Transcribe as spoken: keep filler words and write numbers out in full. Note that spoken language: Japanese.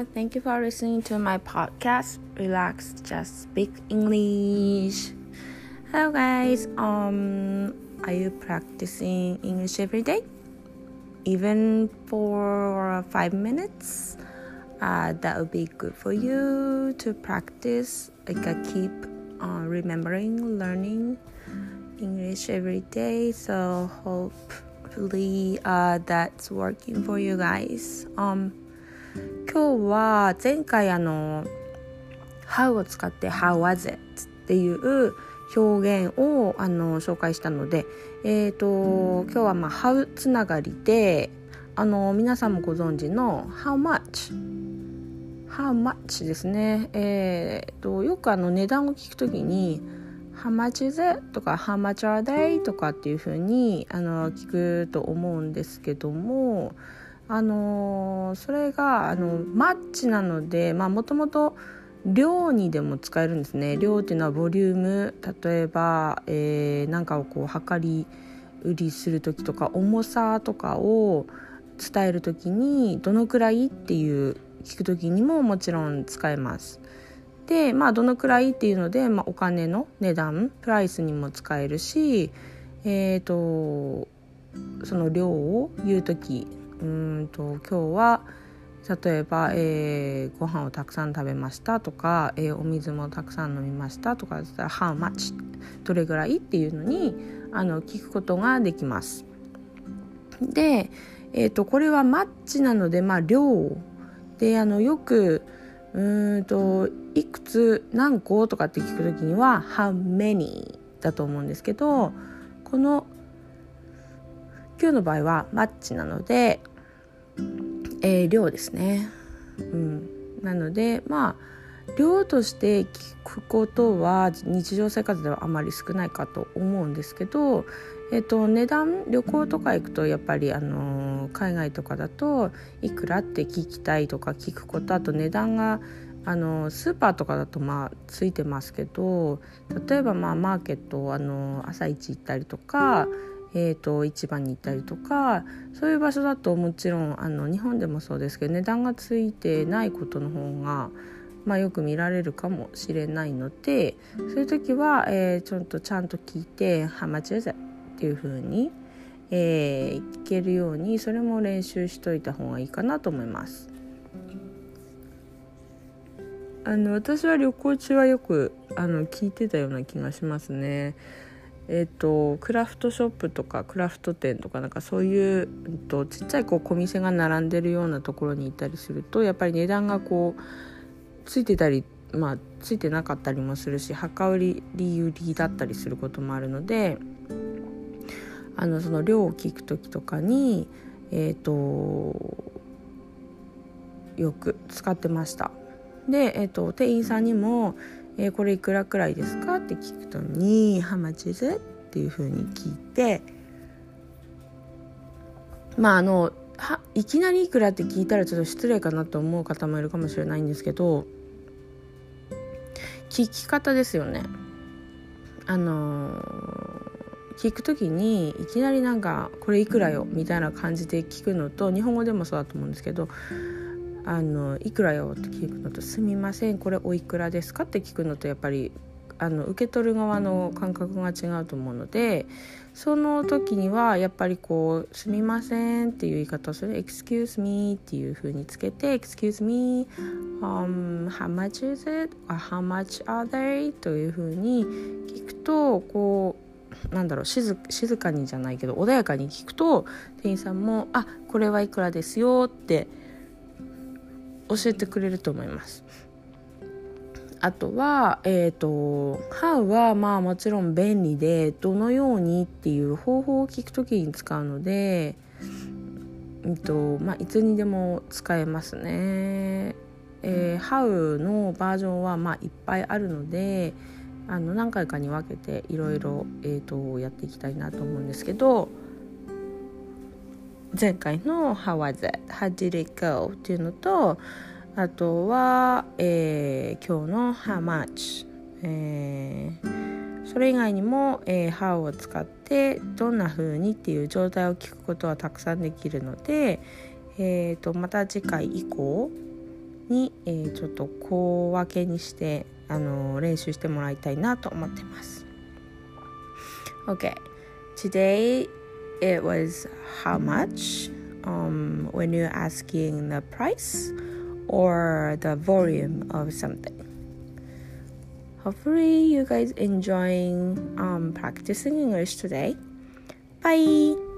everyone. Thank you for listening to my podcast, Relax, Just Speak English. Hello guys. Um, are you practicing English every day? Even for five minutes? Uh, that would be good for you to practice. Like I keep uh, remembering, learning English every day. So hopefully uh, that's working for you guys. Um.今日は前回あの How を使って How was it っていう表現をあの紹介したので、えーと今日はまあ How つながりであの皆さんもご存知の How much How much ですね、えーとよくあの値段を聞くときに How much is it とか How much are they とかっていうふうにあの聞くと思うんですけども、あのそれがあのマッチなので、まあ、もともと量にでも使えるんですね。量っていうのはボリューム、例えば、えー、なんかをこう測り売りする時とか重さとかを伝える時にどのくらいっていう聞く時にももちろん使えます。で、まあ、どのくらいっていうので、まあ、お金の値段プライスにも使えるし、えーと、その量を言う時うんと今日は例えば、えー、ご飯をたくさん食べましたとか、えー、お水もたくさん飲みましたとかだったら How much どれぐらいっていうのにあの聞くことができます。で、えー、とこれはマッチなので、まあ、量であのよくうんといくつ何個とかって聞くときには How many だと思うんですけど、この今日の場合はマッチなので、えー、量ですね、うん、なのでまあ量として聞くことは日常生活ではあまり少ないかと思うんですけど、えー、と値段旅行とか行くとやっぱり、あのー、海外とかだといくらって聞きたいとか聞くこと、あと値段が、あのー、スーパーとかだとまあついてますけど、例えばまあマーケット、あのー、朝市行ったりとか、えーと、市場に行ったりとかそういう場所だともちろんあの日本でもそうですけど値段がついてないことの方が、まあ、よく見られるかもしれないので、そういう時は、えー、ちょっとちゃんと聞いて How much is it っていう風に、えー、聞けるようにそれも練習しといた方がいいかなと思います。あの私は旅行中はよくあの聞いてたような気がしますね。えー、とクラフトショップとかクラフト店とかなんかそういう、えー、とちっちゃいこう小店が並んでるようなところに行ったりするとやっぱり値段がこうついてたり、まあ、ついてなかったりもするし墓売り利売りだったりすることもあるので、あのその量を聞くときとかに、えー、とよく使ってました。で、えー、と店員さんにもえー、これいくらくらいですかって聞くとに How much is it? っていう風に聞いて、まああのいきなりいくらって聞いたらちょっと失礼かなと思う方もいるかもしれないんですけど、聞き方ですよね。あのー、聞くときにいきなりなんかこれいくらよみたいな感じで聞くのと、日本語でもそうだと思うんですけど、あのいくらよって聞くのとすみませんこれおいくらですかって聞くのとやっぱりあの受け取る側の感覚が違うと思うので、その時にはやっぱりこうすみませんっていう言い方をする excuse me っていう風につけて excuse me、um, how much is it? or how much are they? という風に聞くとこうなんだろう 静, 静かにじゃないけど穏やかに聞くと店員さんもあこれはいくらですよって教えてくれると思います。あとは、えーと、How はまあもちろん便利でどのようにっていう方法を聞くときに使うので、えーとまあ、いつにでも使えますね。えー、How のバージョンはまあいっぱいあるのであの何回かに分けていろいろやっていきたいなと思うんですけど、前回の How was it? How did it go? っていうのと、あとは、えー、今日の How much、えー、それ以外にも、えー、How を使ってどんな風にっていう状態を聞くことはたくさんできるので、えーと、また次回以降、に、えー、ちょっと小分けにして、あのー、練習してもらいたいなと思ってます。Okay, today it was how much? Um, when you're asking the price or the volume of something.Hopefully you guys enjoying um, practicing English today. Bye!